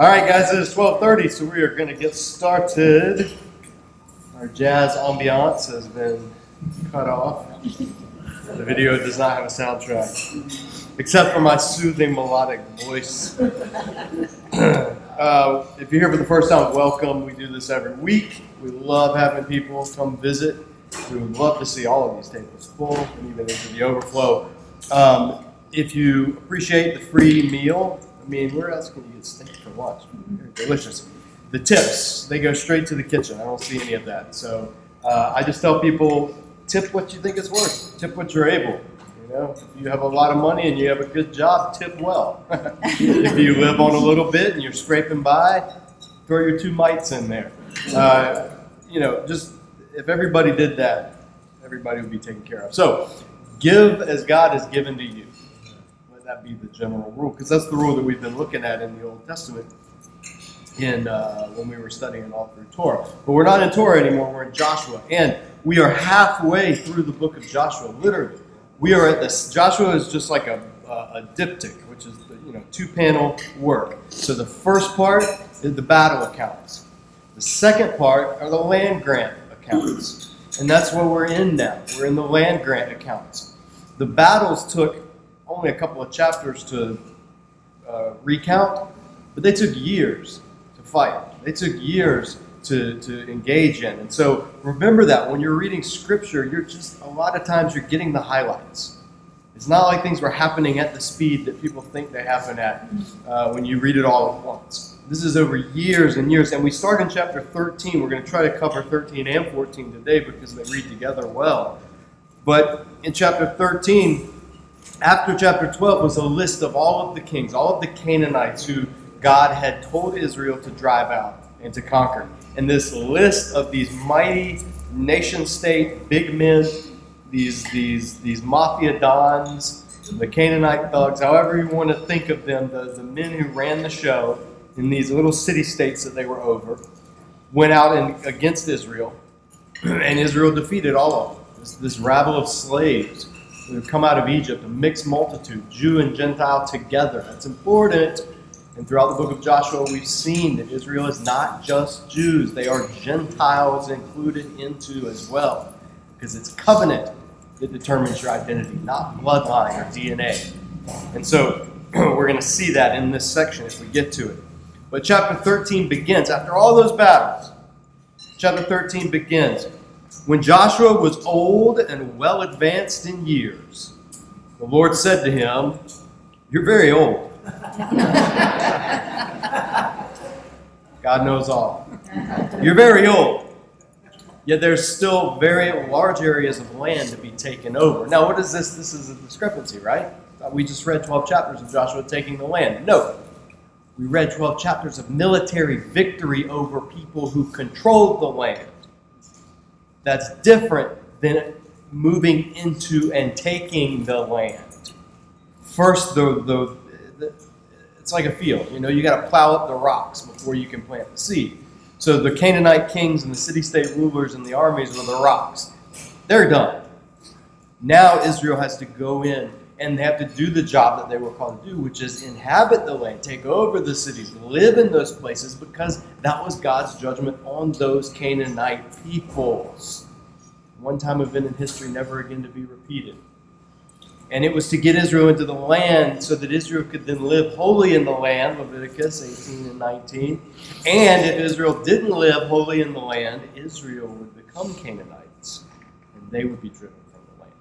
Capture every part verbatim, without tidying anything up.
All right, guys, it is twelve thirty, so we are going to get started. Our jazz ambiance has been cut off. The video does not have a soundtrack, except for my soothing melodic voice. uh, if you're here for the first time, welcome. We do this every week. We love having people come visit. We would love to see all of these tables full and even into the overflow. Um, if you appreciate the free meal, I mean, where else can you get steak for lunch? They're delicious. The tips, they go straight to the kitchen. I don't see any of that. So uh, I just tell people, tip what you think it's worth. Tip what you're able. You know, if you have a lot of money and you have a good job, tip well. If you live on a little bit and you're scraping by, throw your two mites in there. Uh, you know, just if everybody did that, everybody would be taken care of. So give as God has given to you. Let that be the general rule, because that's the rule that we've been looking at in the Old Testament. In uh, when we were studying all through Torah. But we're not in Torah anymore, we're in Joshua. And we are halfway through the book of Joshua, literally. We are at this, Joshua is just like a, a, a diptych, which is the, you know, two-panel work. So the first part is the battle accounts. The second part are the land grant accounts. And that's what we're in now. We're in the land grant accounts. The battles took only a couple of chapters to uh, recount, but they took years. Fight. They took years to, to engage in. And so remember that when you're reading scripture, you're just a lot of times you're getting the highlights. It's not like things were happening at the speed that people think they happen at uh, when you read it all at once. This is over years and years. And we start in chapter thirteen. We're going to try to cover thirteen and fourteen today because they read together well. But in chapter thirteen, after chapter twelve was a list of all of the kings, all of the Canaanites who God had told Israel to drive out and to conquer. And this list of these mighty nation-state big men, these these these mafia dons, the Canaanite thugs, however you want to think of them, the, the men who ran the show in these little city-states that they were over, went out and against Israel, and Israel defeated all of them. This, this rabble of slaves who had come out of Egypt, a mixed multitude, Jew and Gentile together. That's important. And throughout the book of Joshua, we've seen that Israel is not just Jews. They are Gentiles included into as well. Because it's covenant that determines your identity, not bloodline or D N A. And so we're going to see that in this section if we get to it. But chapter thirteen begins, after all those battles, chapter thirteen begins, when Joshua was old and well advanced in years, the Lord said to him, "You're very old." God knows all. You're very old. Yet there's still very large areas of land to be taken over. Now, what is this? This is a discrepancy, right? We just read twelve chapters of Joshua taking the land. No. We read twelve chapters of military victory over people who controlled the land. That's different than moving into and taking the land. First, the the it's like a field. You know, you got to plow up the rocks before you can plant the seed. So the Canaanite kings and the city-state rulers and the armies were the rocks. They're done. Now Israel has to go in and they have to do the job that they were called to do, which is inhabit the land, take over the cities, live in those places, because that was God's judgment on those Canaanite peoples. One time event in history, never again to be repeated. And it was to get Israel into the land so that Israel could then live holy in the land, Leviticus eighteen and nineteen. And if Israel didn't live holy in the land, Israel would become Canaanites, and they would be driven from the land.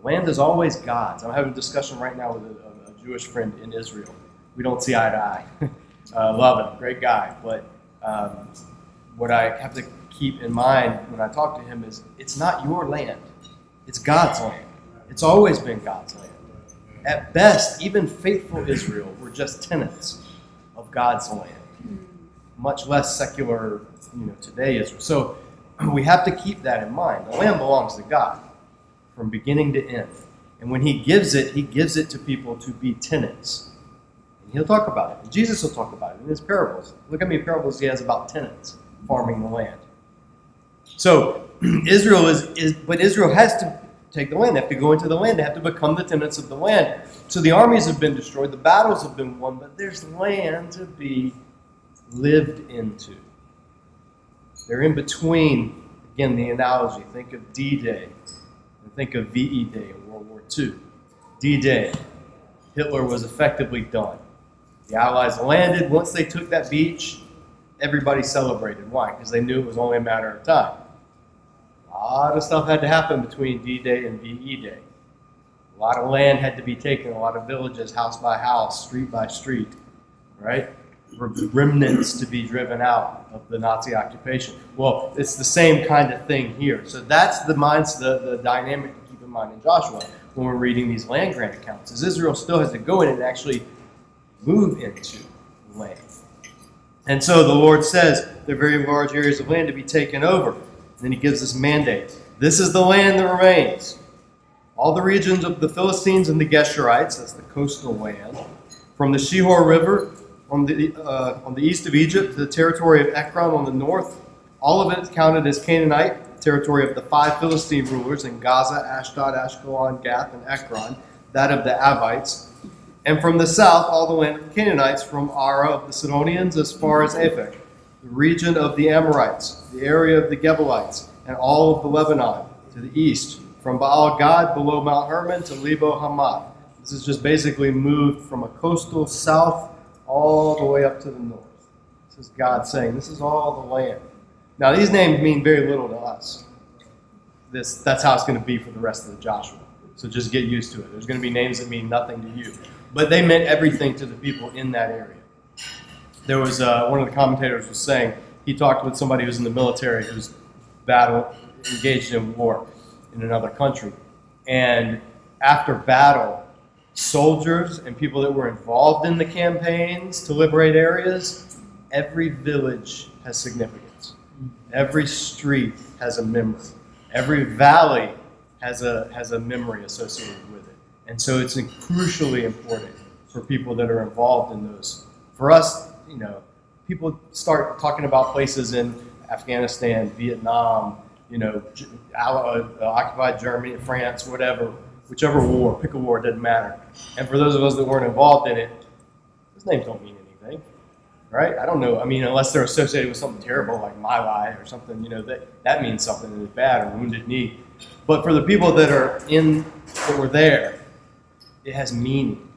The land is always God's. I'm having a discussion right now with a, a Jewish friend in Israel. We don't see eye to eye. uh, love him, great guy. But um, what I have to keep in mind when I talk to him is it's not your land. It's God's land. It's always been God's land. At best, even faithful Israel were just tenants of God's land, much less secular, you know, today Israel. So we have to keep that in mind. The land belongs to God from beginning to end. And when he gives it, he gives it to people to be tenants. And he'll talk about it. And Jesus will talk about it in his parables. Look how many parables he has about tenants farming the land. So Israel is, is but Israel has to take the land, they have to go into the land, they have to become the tenants of the land. So the armies have been destroyed, the battles have been won, but there's land to be lived into. They're in between, again, the analogy. Think of D-Day, and think of V E Day in World War Two. D-Day, Hitler was effectively done. The Allies landed. Once they took that beach, everybody celebrated. Why? Because they knew it was only a matter of time. A lot of stuff had to happen between D-Day and V E Day. A lot of land had to be taken, a lot of villages, house by house, street by street, right? Remnants to be driven out of the Nazi occupation. Well, it's the same kind of thing here. So that's the mind's the, the dynamic to keep in mind in Joshua when we're reading these land grant accounts, is Israel still has to go in and actually move into land. And so the Lord says there are very large areas of land to be taken over. And then he gives this mandate. This is the land that remains. All the regions of the Philistines and the Geshurites, that's the coastal land, from the Shehor River on the uh, on the east of Egypt to the territory of Ekron on the north, all of it counted as Canaanite, territory of the five Philistine rulers in Gaza, Ashdod, Ashkelon, Gath, and Ekron, that of the Avites. And from the south, all the land of the Canaanites, from Ara of the Sidonians as far as Aphek, the region of the Amorites, the area of the Gebalites, and all of the Lebanon to the east, from Baal Gad below Mount Hermon to Lebo Hamath. This is just basically moved from a coastal south all the way up to the north. This is God saying, this is all the land. Now, these names mean very little to us. This, that's how it's going to be for the rest of the Joshua. So just get used to it. There's going to be names that mean nothing to you. But they meant everything to the people in that area. There was uh, one of the commentators was saying, he talked with somebody who's in the military who's battle, engaged in war in another country. And after battle, soldiers and people that were involved in the campaigns to liberate areas, every village has significance. Every street has a memory. Every valley has a has a memory associated with it. And so it's crucially important for people that are involved in those. For us, you know, people start talking about places in Afghanistan, Vietnam, you know, occupied Germany, France, whatever, whichever war, pick a war, doesn't matter. And for those of us that weren't involved in it, those names don't mean anything, right? I don't know. I mean, unless they're associated with something terrible like My Lai or something, you know, that, that means something that is bad or Wounded Knee. But for the people that are in, that were there, it has meaning,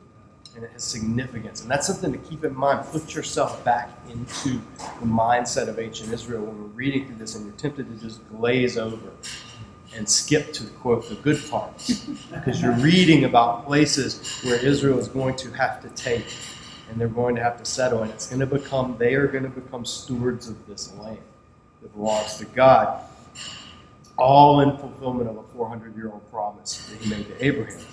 and it has significance. And that's something to keep in mind. Put yourself back into the mindset of ancient Israel when we're reading through this, and you're tempted to just glaze over and skip to, quote, the good parts. Because you're reading about places where Israel is going to have to take, and they're going to have to settle, and it's going to become, they are going to become stewards of this land that belongs to God, all in fulfillment of a four hundred year old promise that he made to Abraham.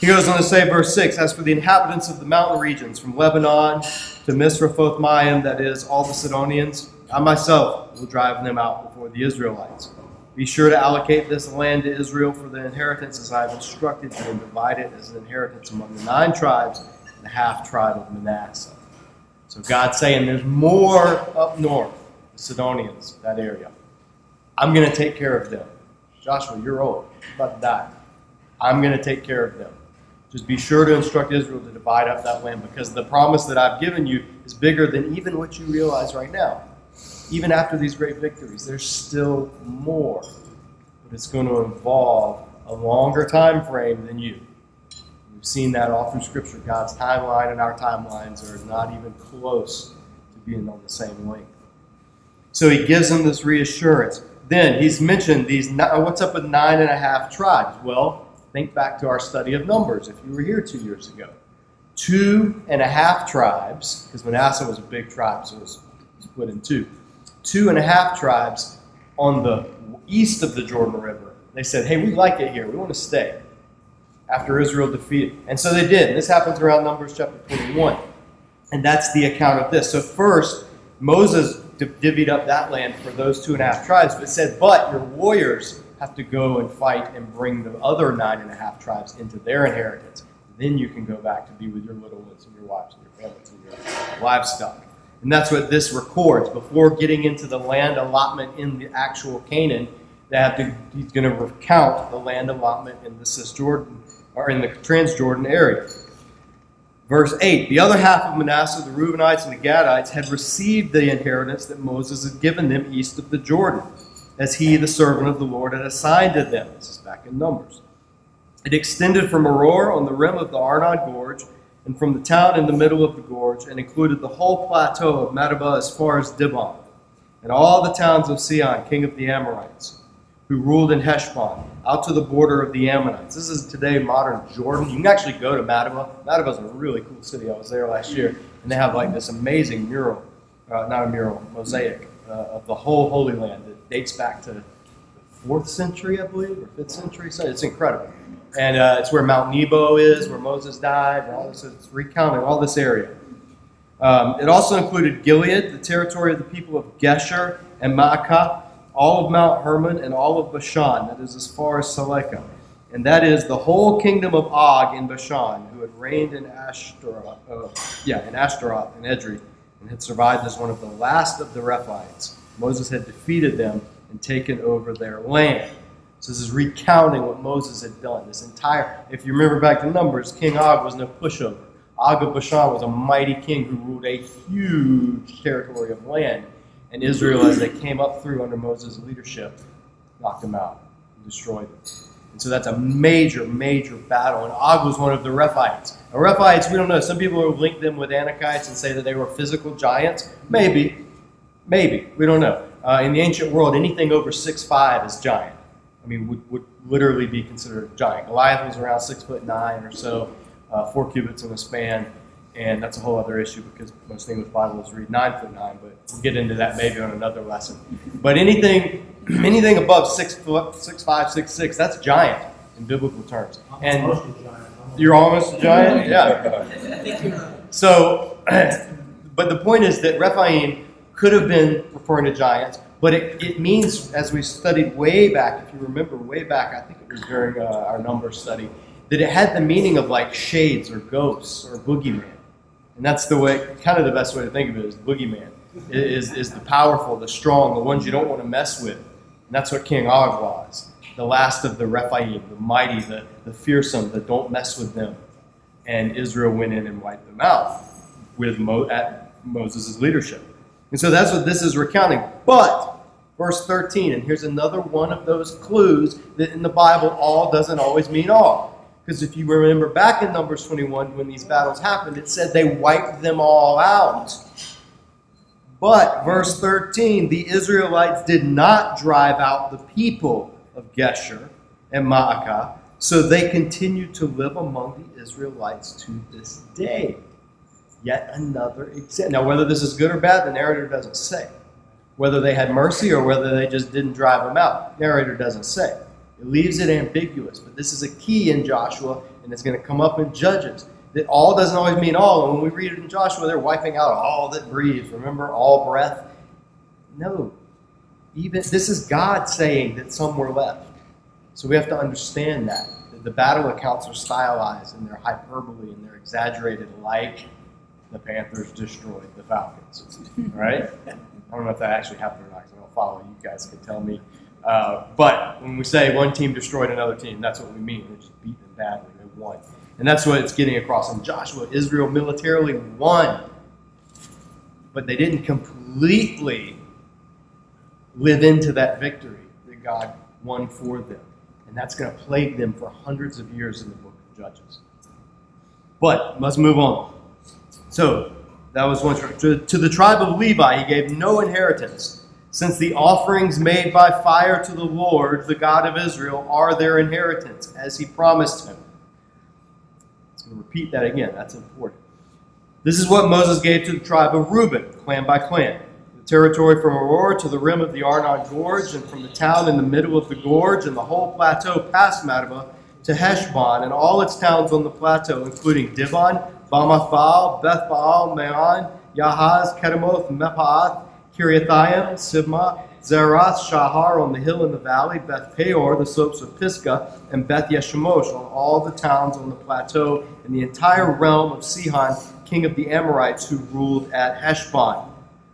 He goes on to say, verse six, as for the inhabitants of the mountain regions, from Lebanon to Misrephoth-Maim, that is, all the Sidonians, I myself will drive them out before the Israelites. Be sure to allocate this land to Israel for the inheritance as I have instructed you, and divide it as an inheritance among the nine tribes and the half-tribe of Manasseh. So God's saying there's more up north, the Sidonians, that area. I'm going to take care of them. Joshua, you're old. You're about to die. I'm going to take care of them. Just be sure to instruct Israel to divide up that land because the promise that I've given you is bigger than even what you realize right now. Even after these great victories, there's still more. But it's going to involve a longer time frame than you. We've seen that all through Scripture. God's timeline and our timelines are not even close to being on the same length. So he gives them this reassurance. Then he's mentioned these. What's up with nine and a half tribes? Well, think back to our study of Numbers, if you were here two years ago. Two and a half tribes, because Manasseh was a big tribe, so it was split in two. Two and a half tribes on the east of the Jordan River. They said, hey, we like it here. We want to stay after Israel defeated. And so they did. And this happens around Numbers chapter twenty-one. And that's the account of this. So first, Moses div- divvied up that land for those two and a half tribes, but said, but your warriors have to go and fight and bring the other nine and a half tribes into their inheritance. Then you can go back to be with your little ones and your wives and your families and your livestock. And that's what this records. Before getting into the land allotment in the actual Canaan, that to, he's going to recount the land allotment in the Cisjordan, or in the Transjordan area. Verse eight, the other half of Manasseh, the Reubenites and the Gadites, had received the inheritance that Moses had given them east of the Jordan, as he, the servant of the Lord, had assigned to them. This is back in Numbers. It extended from Aroer on the rim of the Arnon Gorge and from the town in the middle of the gorge, and included the whole plateau of Madaba as far as Dibon, and all the towns of Sihon, king of the Amorites, who ruled in Heshbon, out to the border of the Ammonites. This is today modern Jordan. You can actually go to Madaba. Madaba's a really cool city. I was there last year, and they have like this amazing mural, uh, not a mural, mosaic uh, of the whole Holy Land that dates back to the fourth century, I believe, or fifth century. So it's incredible. And uh, it's where Mount Nebo is, where Moses died, and all this. It's recounting all this area. Um, it also included Gilead, the territory of the people of Geshur and Machir, all of Mount Hermon and all of Bashan, that is as far as Saleka. And that is the whole kingdom of Og in Bashan, who had reigned in Ashtaroth, uh, yeah, in Ashtaroth and Edrei, and had survived as one of the last of the Rephites. Moses had defeated them and taken over their land. So this is recounting what Moses had done. This entire, if you remember back to Numbers, King Og was no pushover. Og of Bashan was a mighty king who ruled a huge territory of land. And Israel, as they came up through under Moses' leadership, knocked them out and destroyed them. And so that's a major, major battle. And Og was one of the Rephites. Now, Rephites, we don't know. Some people have linked them with Anakites and say that they were physical giants. Maybe. Maybe. We don't know. Uh, in the ancient world, anything over six foot five is giant. I mean, would, would literally be considered a giant. Goliath was around six foot nine or so, uh, four cubits in a span. And that's a whole other issue because most English Bibles read nine foot nine, but we'll get into that maybe on another lesson. But anything, anything above six foot, six five, six six, that's giant in biblical terms. And almost a giant. You're almost a giant, yeah. So, but the point is that Rephaim could have been referring to giants, but it, it means, as we studied way back, if you remember way back, I think it was during uh, our Numbers study, that it had the meaning of like shades or ghosts or boogeyman. And that's the way, kind of the best way to think of it is the boogeyman, is, is the powerful, the strong, the ones you don't want to mess with. And that's what King Og was, the last of the Rephaim, the mighty, the, the fearsome, the don't mess with them. And Israel went in and wiped them out with Mo, at Moses' leadership. And so that's what this is recounting. But, verse thirteen, and here's another one of those clues that in the Bible, all doesn't always mean all. Because if you remember back in Numbers twenty-one, when these battles happened, it said they wiped them all out. But, verse thirteen, the Israelites did not drive out the people of Geshur and Ma'akah, so they continued to live among the Israelites to this day. Yet another example. Now, whether this is good or bad, the narrator doesn't say. Whether they had mercy or whether they just didn't drive them out, the narrator doesn't say. It leaves it ambiguous, but this is a key in Joshua, and it's going to come up in Judges, that all doesn't always mean all. And when we read it in Joshua, they're wiping out all that breathes. Remember, all breath? No. Even this is God saying that some were left. So we have to understand that, that the battle accounts are stylized, and they're hyperbole, and they're exaggerated, like the Panthers destroyed the Falcons. Right? I don't know if that actually happened or not, because I don't follow. You guys can tell me. Uh, but when we say one team destroyed another team, that's what we mean. They just beat them badly. They won. And that's what it's getting across in Joshua. Israel militarily won, but they didn't completely live into that victory that God won for them. And that's going to plague them for hundreds of years in the book of Judges. But let's move on. So that was one. To, to the tribe of Levi, he gave no inheritance, since the offerings made by fire to the Lord, the God of Israel, are their inheritance, as he promised him. Let's repeat that again. That's important. This is what Moses gave to the tribe of Reuben, clan by clan. The territory from Aroer to the rim of the Arnon Gorge, and from the town in the middle of the gorge, and the whole plateau past Madaba, to Heshbon, and all its towns on the plateau, including Dibon, Baal, Beth Baal, Maon, Yahaz, Kedemoth, Mephath, Kiriathayim, Sibmah, Zerath, Shahar on the hill in the valley, Beth Peor, the slopes of Pisgah, and Beth Yeshemosh on all the towns on the plateau, and the entire realm of Sihon, king of the Amorites, who ruled at Heshbon.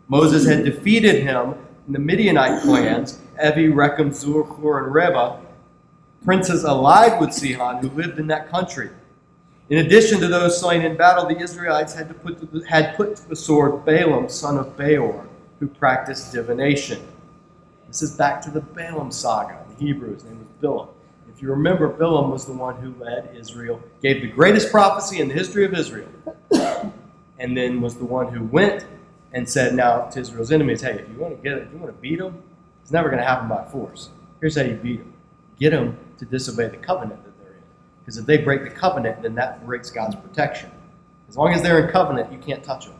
Moses had defeated him in the Midianite clans Evi, Rechem, Zur, Hur, and Reba, princes allied with Sihon who lived in that country. In addition to those slain in battle, the Israelites had to put to the, had put to the sword Balaam, son of Beor, who practiced divination. This is back to the Balaam saga. In Hebrew, his name was Bilam. If you remember, Bilam was the one who led Israel, gave the greatest prophecy in the history of Israel, and then was the one who went and said, now to Israel's enemies, hey, if you want to get it, you want to beat them, it's never going to happen by force. Here's how you beat them. Get them to disobey the covenant that they're in. Because if they break the covenant, then that breaks God's protection. As long as they're in covenant, you can't touch them.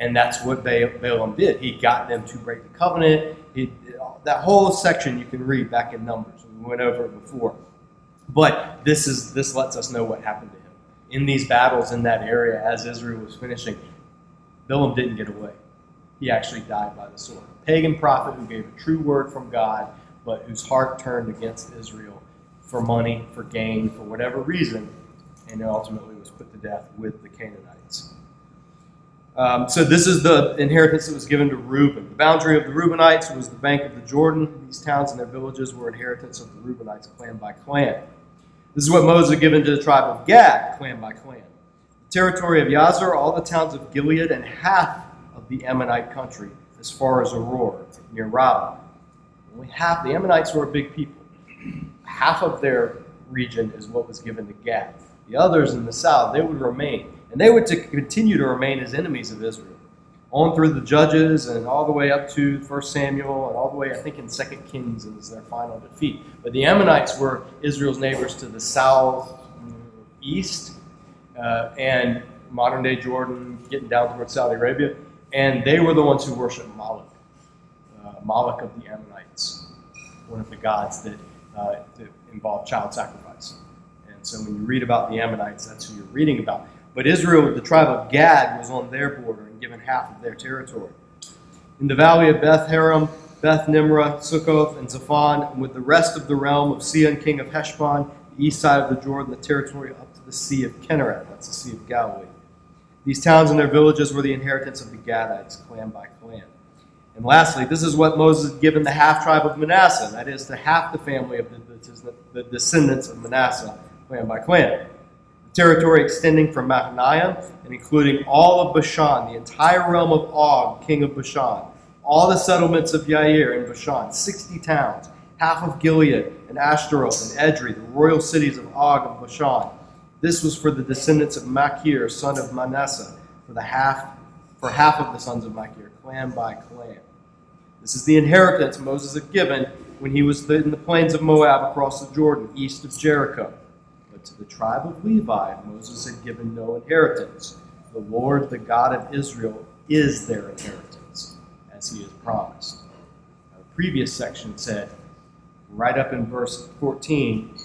And that's what Balaam did. He got them to break the covenant. He, that whole section you can read back in Numbers. We went over it before. But this is this lets us know what happened to him. In these battles in that area, as Israel was finishing, Balaam didn't get away. He actually died by the sword. A pagan prophet who gave a true word from God, but whose heart turned against Israel for money, for gain, for whatever reason, and ultimately was put to death with the Canaanites. Um, so this is the inheritance that was given to Reuben. The boundary of the Reubenites was the bank of the Jordan. These towns and their villages were inheritance of the Reubenites, clan by clan. This is what Moses had given to the tribe of Gad, clan by clan. The territory of Yazer, all the towns of Gilead, and half of the Ammonite country, as far as Aroer, near Rabbah. Only half, the Ammonites were a big people. Half of their region is what was given to Gad. The others in the south, they would remain. And they would to continue to remain as enemies of Israel, on through the Judges and all the way up to First Samuel and all the way, I think, in Second Kings is their final defeat. But the Ammonites were Israel's neighbors to the southeast uh, and modern-day Jordan, getting down towards Saudi Arabia. And they were the ones who worshipped Moloch, uh, Moloch of the Ammonites, one of the gods that, uh, that involved child sacrifice. And so when you read about the Ammonites, that's who you're reading about. But Israel, the tribe of Gad, was on their border and given half of their territory. In the valley of Beth Haram, Beth Nimrah, Sukkoth, and Zaphon, and with the rest of the realm of Sihon, king of Heshbon, the east side of the Jordan, the territory up to the Sea of Kinneret, that's the Sea of Galilee. These towns and their villages were the inheritance of the Gadites, clan by clan. And lastly, this is what Moses had given the half-tribe of Manasseh, that is, to half the family of the, the descendants of Manasseh, clan by clan. Territory extending from Mahanaim and including all of Bashan, the entire realm of Og, king of Bashan, all the settlements of Yair and Bashan, sixty towns, half of Gilead and Ashtaroth and Edrei, the royal cities of Og and Bashan. This was for the descendants of Machir, son of Manasseh, for the half for half of the sons of Machir, clan by clan. This is the inheritance Moses had given when he was in the plains of Moab across the Jordan, east of Jericho. To the tribe of Levi, Moses had given no inheritance. The Lord, the God of Israel, is their inheritance, as he has promised. Now, the previous section said, right up in verse fourteen,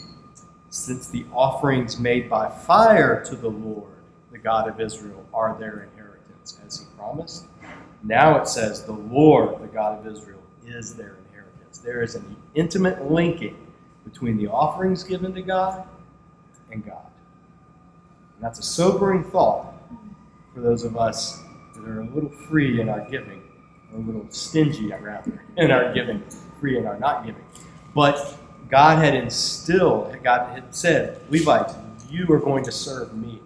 since the offerings made by fire to the Lord, the God of Israel, are their inheritance, as he promised. Now it says, the Lord, the God of Israel, is their inheritance. There is an intimate linking between the offerings given to God and God. And that's a sobering thought for those of us that are a little free in our giving, a little stingy, rather, in our giving, free in our not giving. But God had instilled, God had said, Levites, you are going to serve me,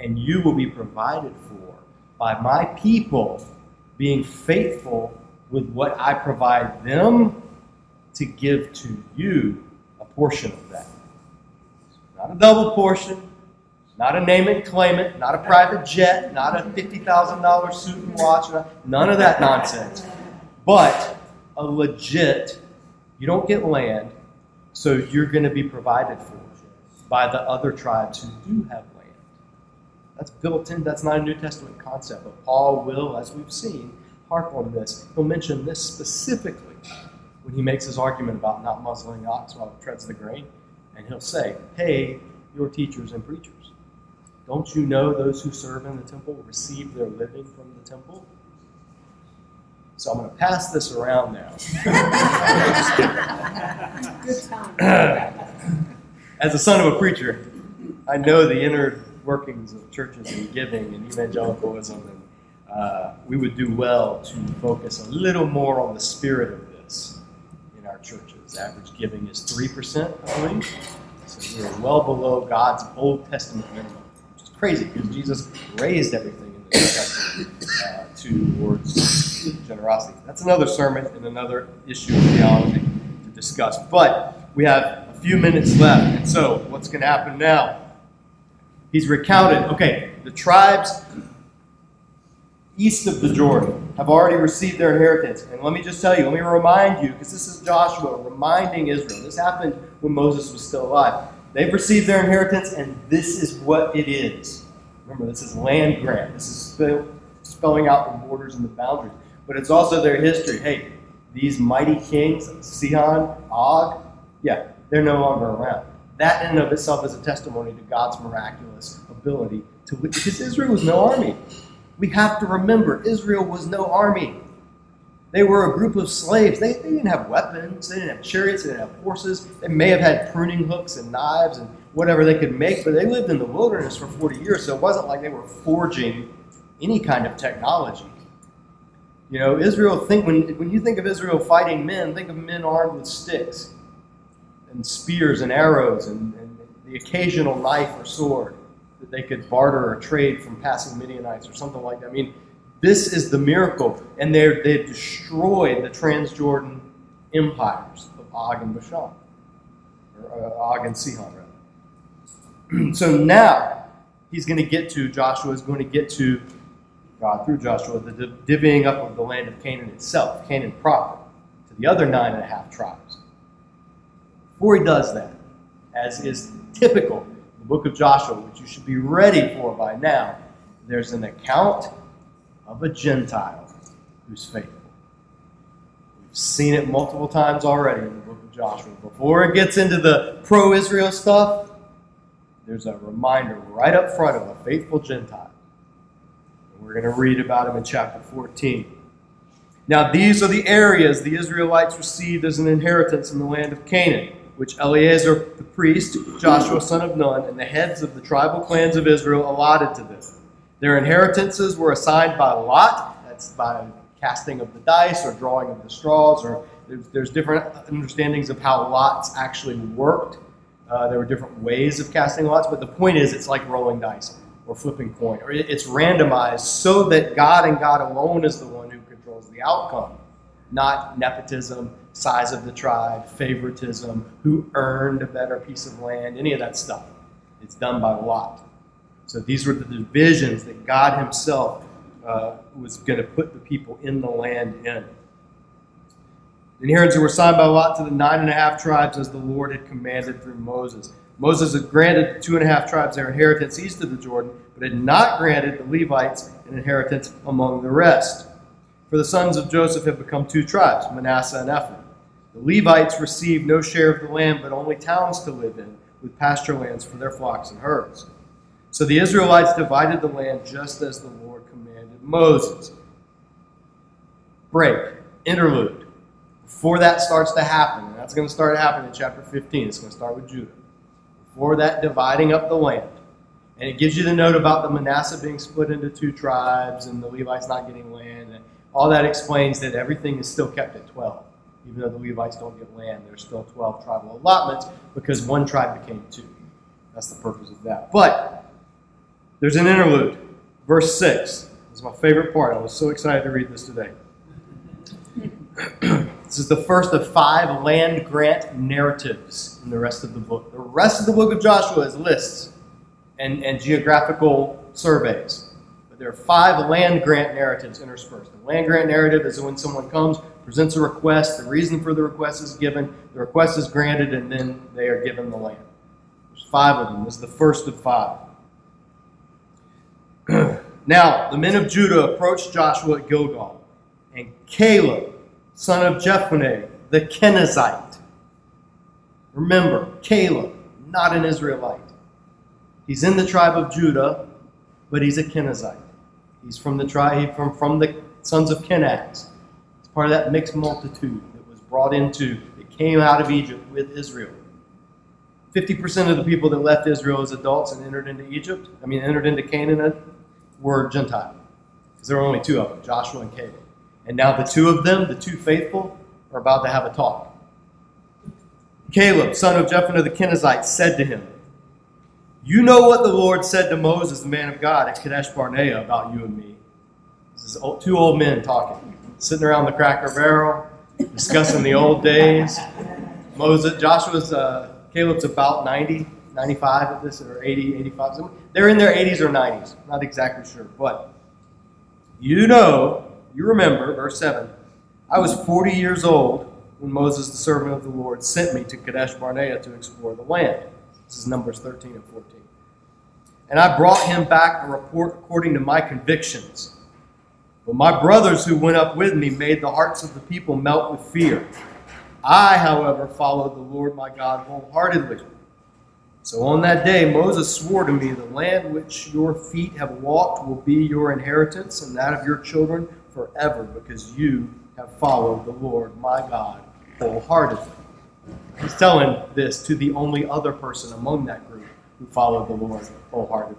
and you will be provided for by my people being faithful with what I provide them to give to you a portion of that. Not a double portion, not a name it, claim it, not a private jet, not a fifty thousand dollars suit and watch, none of that nonsense. But a legit, you don't get land, so you're going to be provided for by the other tribes who do have land. That's built in, that's not a New Testament concept, but Paul will, as we've seen, harp on this. He'll mention this specifically when he makes his argument about not muzzling ox while it treads the grain. And he'll say, hey, your teachers and preachers, don't you know those who serve in the temple receive their living from the temple? So I'm going to pass this around now. Good time. As a son of a preacher, I know the inner workings of churches and giving and evangelicalism. And uh, we would do well to focus a little more on the spirit of this churches. Average giving is three percent, I believe. So we are well below God's Old Testament minimum, which is crazy because Jesus raised everything in the New Testament uh, towards generosity. That's another sermon and another issue of theology to discuss. But we have a few minutes left, and so what's going to happen now? He's recounted, okay, the tribes east of the Jordan have already received their inheritance. And let me just tell you, let me remind you, because this is Joshua reminding Israel. This happened when Moses was still alive. They've received their inheritance, and this is what it is. Remember, this is land grant. This is spell, spelling out the borders and the boundaries. But it's also their history. Hey, these mighty kings, Sihon, Og, yeah, they're no longer around. That in and of itself is a testimony to God's miraculous ability to which, because Israel was no army. We have to remember, Israel was no army. They were a group of slaves. They, they didn't have weapons. They didn't have chariots. They didn't have horses. They may have had pruning hooks and knives and whatever they could make, but they lived in the wilderness for forty years, so it wasn't like they were forging any kind of technology. You know, Israel, think when, when you think of Israel fighting men, think of men armed with sticks and spears and arrows and, and the occasional knife or sword that they could barter or trade from passing Midianites or something like that. I mean, this is the miracle. And they they destroyed the Transjordan empires of Og and Bashan, or uh, Og and Sihon, rather. So now he's going to get to, Joshua is going to get to, God through Joshua, the divvying up of the land of Canaan itself, Canaan proper, to the other nine and a half tribes. Before he does that, as is typical, the book of Joshua, which you should be ready for by now, there's an account of a Gentile who's faithful. We've seen it multiple times already in the book of Joshua. Before it gets into the pro-Israel stuff, there's a reminder right up front of a faithful Gentile. And we're going to read about him in chapter fourteen. Now these are the areas the Israelites received as an inheritance in the land of Canaan, which Eleazar the priest, Joshua son of Nun, and the heads of the tribal clans of Israel allotted to them. Their inheritances were assigned by lot, that's by casting of the dice or drawing of the straws, or there's, there's different understandings of how lots actually worked. Uh, there were different ways of casting lots, but the point is it's like rolling dice or flipping coin, or it's randomized so that God and God alone is the one who controls the outcome, not nepotism, size of the tribe, favoritism, who earned a better piece of land, any of that stuff. It's done by lot. So these were the divisions that God himself uh, was going to put the people in the land in. The inheritance were signed by lot to the nine and a half tribes as the Lord had commanded through Moses. Moses had granted the two and a half tribes their inheritance east of the Jordan, but had not granted the Levites an inheritance among the rest. For the sons of Joseph have become two tribes, Manasseh and Ephraim. The Levites received no share of the land, but only towns to live in, with pasture lands for their flocks and herds. So the Israelites divided the land just as the Lord commanded Moses. Break, interlude. Before that starts to happen, and that's going to start happening in chapter fifteen. It's going to start with Judah. Before that, dividing up the land. And it gives you the note about the Manasseh being split into two tribes and the Levites not getting land. And all that explains that everything is still kept at twelve. Even though the Levites don't get land, there's still twelve tribal allotments because one tribe became two. That's the purpose of that. But there's an interlude. Verse six. This is my favorite part. I was so excited to read this today. This is the first of five land grant narratives in the rest of the book. The rest of the book of Joshua is lists and, and geographical surveys. There are five land grant narratives interspersed. The land grant narrative is when someone comes, presents a request, the reason for the request is given, the request is granted, and then they are given the land. There's five of them. This is the first of five. Now, the men of Judah approached Joshua at Gilgal, and Caleb, son of Jephunneh, the Kenizzite. Remember, Caleb, not an Israelite. He's in the tribe of Judah, but he's a Kenizzite. He's from the tribe, from, from the sons of Kenaz. It's part of that mixed multitude that was brought into, that came out of Egypt with Israel. fifty percent of the people that left Israel as adults and entered into Egypt, I mean, entered into Canaan, were Gentile. Because there were only two of them, Joshua and Caleb. And now the two of them, the two faithful, are about to have a talk. Caleb, son of Jephunneh the Kenizzite, said to him, "You know what the Lord said to Moses, the man of God, at Kadesh Barnea about you and me." This is two old men talking, sitting around the cracker barrel, discussing the old days. Moses, Joshua's, uh, Caleb's about ninety, ninety-five at this, or eighty, eighty-five. They're in their eighties or nineties. Not exactly sure, but you know, you remember, verse seven, "I was forty years old when Moses, the servant of the Lord, sent me to Kadesh Barnea to explore the land." This is Numbers thirteen and fourteen. "And I brought him back a report according to my convictions. But my brothers who went up with me made the hearts of the people melt with fear. I, however, followed the Lord my God wholeheartedly. So on that day Moses swore to me, 'The land which your feet have walked will be your inheritance and that of your children forever, because you have followed the Lord my God wholeheartedly.'" He's telling this to the only other person among that group who followed the Lord wholeheartedly.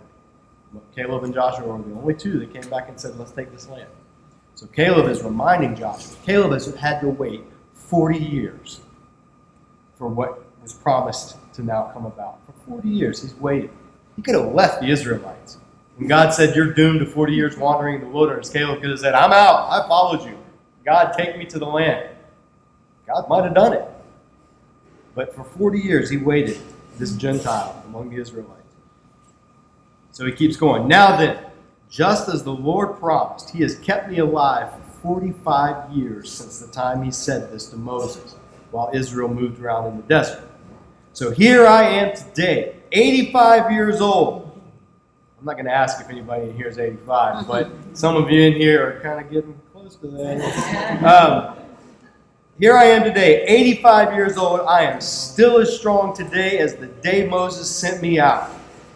Caleb and Joshua were the only two that came back and said, "Let's take this land." So Caleb is reminding Joshua. Caleb has had to wait forty years for what was promised to now come about. For forty years, he's waited. He could have left the Israelites. When God said, "You're doomed to forty years wandering in the wilderness," Caleb could have said, "I'm out. I followed you. God, take me to the land." God might have done it. But for forty years, he waited, this Gentile among the Israelites. So he keeps going. "Now then, just as the Lord promised, he has kept me alive for forty-five years since the time he said this to Moses, while Israel moved around in the desert. So here I am today, eighty-five years old. I'm not going to ask if anybody in here is eighty-five, but some of you in here are kind of getting close to that. Um, Here I am today, eighty-five years old. I am still as strong today as the day Moses sent me out.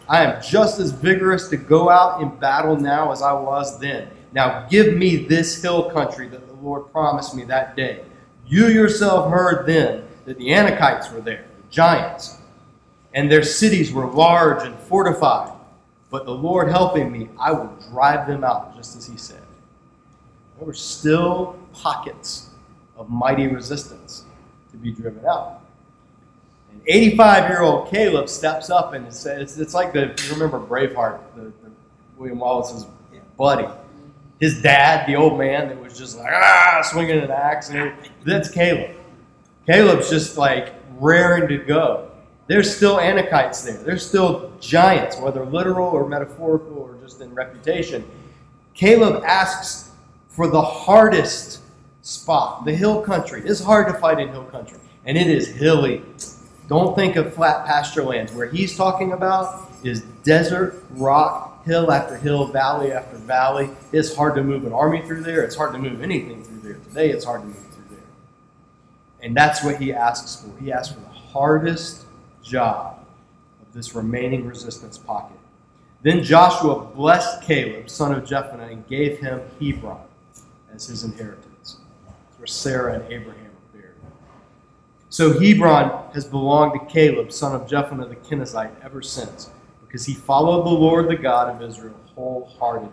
I am just as vigorous to go out in battle now as I was then. Now give me this hill country that the Lord promised me that day. You yourself heard then that the Anakites were there, the giants, and their cities were large and fortified. But the Lord helping me, I will drive them out, just as he said." There were still pockets of mighty resistance to be driven out. And eighty-five-year-old Caleb steps up and says, it's like the, if you remember Braveheart, the, the William Wallace's buddy. His dad, the old man that was just like, ah, swinging an axe. And that's Caleb. Caleb's just like raring to go. There's still Anakites there. There's still giants, whether literal or metaphorical or just in reputation. Caleb asks for the hardest spot, the hill country. It's hard to fight in hill country, and it is hilly. Don't think of flat pasture lands. Where he's talking about is desert, rock, hill after hill, valley after valley. It's hard to move an army through there. It's hard to move anything through there. Today it's hard to move through there. And that's what he asks for. He asks for the hardest job of this remaining resistance pocket. "Then Joshua blessed Caleb, son of Jephunneh, and gave him Hebron as his inheritance," where Sarah and Abraham are buried. "So Hebron has belonged to Caleb, son of Jephunneh the Kenizzite, ever since, because he followed the Lord, the God of Israel, wholeheartedly.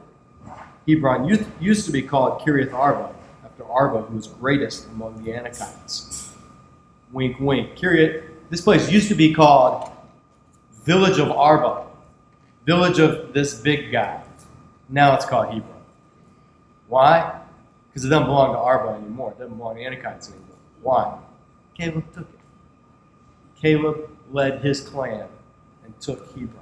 Hebron used to be called Kiriath Arba, after Arba, who was greatest among the Anakites." Wink, wink. Kiriath, this place used to be called Village of Arba, village of this big guy. Now it's called Hebron. Why? Because it doesn't belong to Arba anymore. It doesn't belong to Anakites anymore. Why? Caleb took it. Caleb led his clan and took Hebron.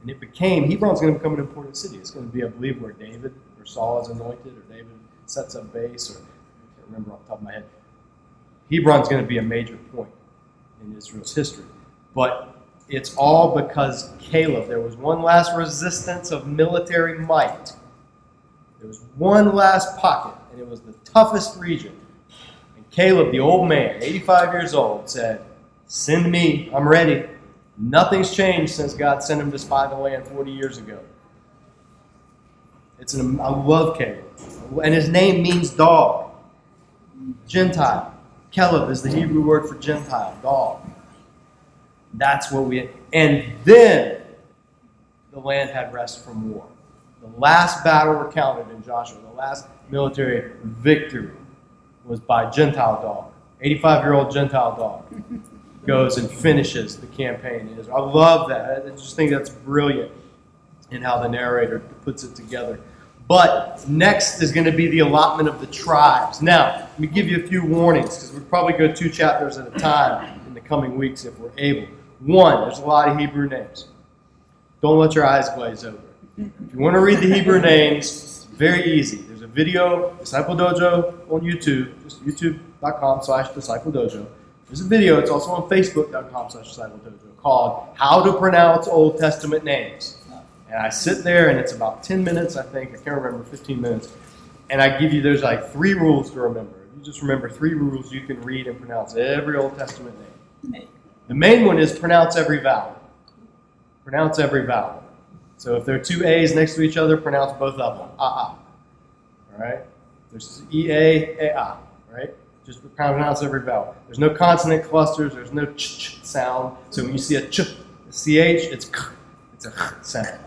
And it became, Hebron's going to become an important city. It's going to be, I believe, where David or Saul is anointed, or David sets up base, or I can't remember off the top of my head. Hebron's going to be a major point in Israel's history. But it's all because Caleb, there was one last resistance of military might. There was one last pocket, and it was the toughest region. And Caleb, the old man, eighty-five years old, said, "Send me, I'm ready. Nothing's changed since God sent him to spy the land forty years ago. It's an, I love Caleb. And his name means dog, Gentile. Caleb is the Hebrew word for Gentile, dog. That's what we, and then the land had rest from war. The last battle recounted in Joshua, the last military victory, was by Gentile dog, eighty-five-year-old Gentile dog goes and finishes the campaign in Israel. I love that. I just think that's brilliant in how the narrator puts it together. But next is going to be the allotment of the tribes. Now, let me give you a few warnings, because we'll probably go two chapters at a time in the coming weeks if we're able. One, there's a lot of Hebrew names. Don't let your eyes glaze over. If you want to read the Hebrew names, it's very easy. There's a video, Disciple Dojo, on YouTube, just youtube.com slash Disciple Dojo. There's a video, it's also on facebook.com slash Disciple Dojo, called How to Pronounce Old Testament Names. And I sit there, and it's about ten minutes, I think. I can't remember, fifteen minutes. And I give you, there's like three rules to remember. You just remember three rules you can read and pronounce every Old Testament name. The main one is pronounce every vowel. Pronounce every vowel. So if there are two A's next to each other, pronounce both of them. Ah, ah. All right? There's E-A, A-A. Right? Just pronounce every vowel. There's no consonant clusters. There's no ch-ch sound. So when you see a ch, a C-H, it's k. It's a k sound.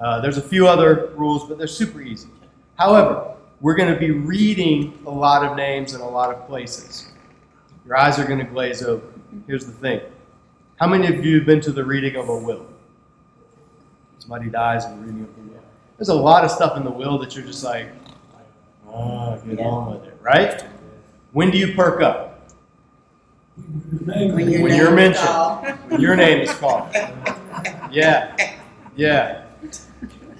Uh, there's a few other rules, but they're super easy. However, we're going to be reading a lot of names in a lot of places. Your eyes are going to glaze over. Here's the thing. How many of you have been to the reading of a will? Somebody dies in the reading of the will. There's a lot of stuff in the will that you're just like, oh, get on with it, right? When do you perk up? When you're, when you're mentioned. Called. When your name is called. Yeah, yeah.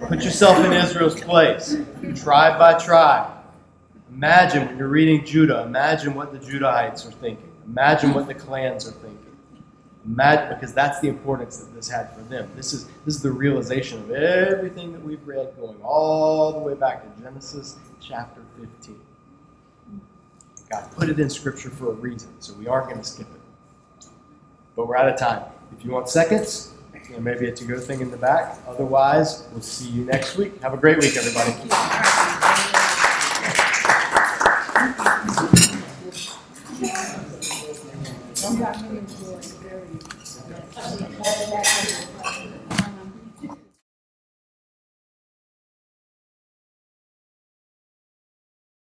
Put yourself in Israel's place, tribe by tribe. Imagine when you're reading Judah, imagine what the Judahites are thinking. Imagine what the clans are thinking. Imagine, because that's the importance that this had for them. This is this is the realization of everything that we've read going all the way back to Genesis chapter fifteen. God put it in Scripture for a reason, so we aren't going to skip it. But we're out of time. If you want seconds, there may be a to-go thing in the back. Otherwise, we'll see you next week. Have a great week, everybody. Thank you.